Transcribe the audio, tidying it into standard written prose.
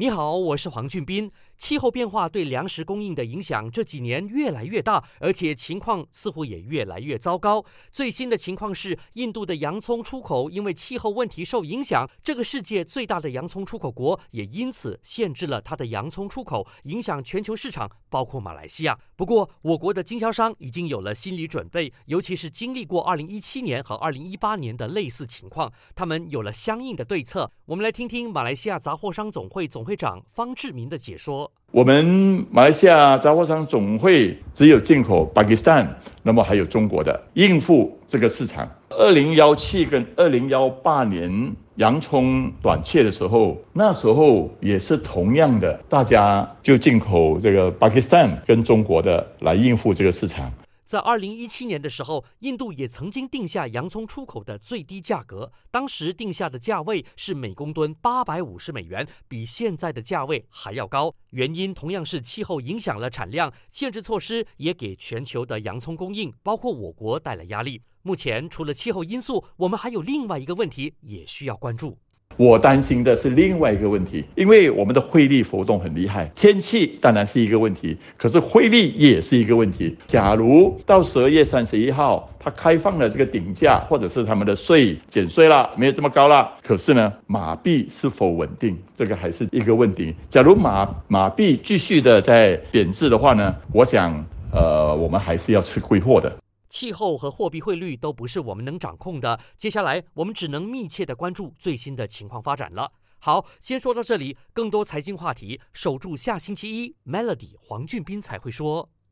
你好，我是黄俊斌。气候变化对粮食供应的影响这几年越来越大，而且情况似乎也越来越糟糕。最新的情况是，印度的洋葱出口因为气候问题受影响，这个世界最大的洋葱出口国也因此限制了它的洋葱出口，影响全球市场，包括马来西亚。不过，我国的经销商已经有了心理准备，尤其是经历过2017年和2018年的类似情况，他们有了相应的对策。我们来听听马来西亚杂货商总会长方志明的解说。我们马来西亚杂货商总会只有进口巴基斯坦，那么还有中国的，应付这个市场。2017跟2018年洋葱短缺的时候，那时候也是同样的，大家就进口这个巴基斯坦跟中国的来应付这个市场。在2017年的时候，印度也曾经定下洋葱出口的最低价格，当时定下的价位是每公吨850美元，比现在的价位还要高。原因同样是气候影响了产量，限制措施也给全球的洋葱供应，包括我国带来压力。目前除了气候因素，我们还有另外一个问题也需要关注。我担心的是另外一个问题，因为我们的汇率浮动很厉害，天气当然是一个问题，可是汇率也是一个问题。假如到12月31号，它开放了这个顶价，或者是他们的税减税了，没有这么高了，可是呢，马币是否稳定，这个还是一个问题。假如马币继续的在贬值的话呢，我想，我们还是要吃亏货的。气候和货币汇率都不是我们能掌控的，接下来我们只能密切的关注最新的情况发展了。好，先说到这里，更多财经话题，守住下星期一， MELODY 黄俊斌才会说。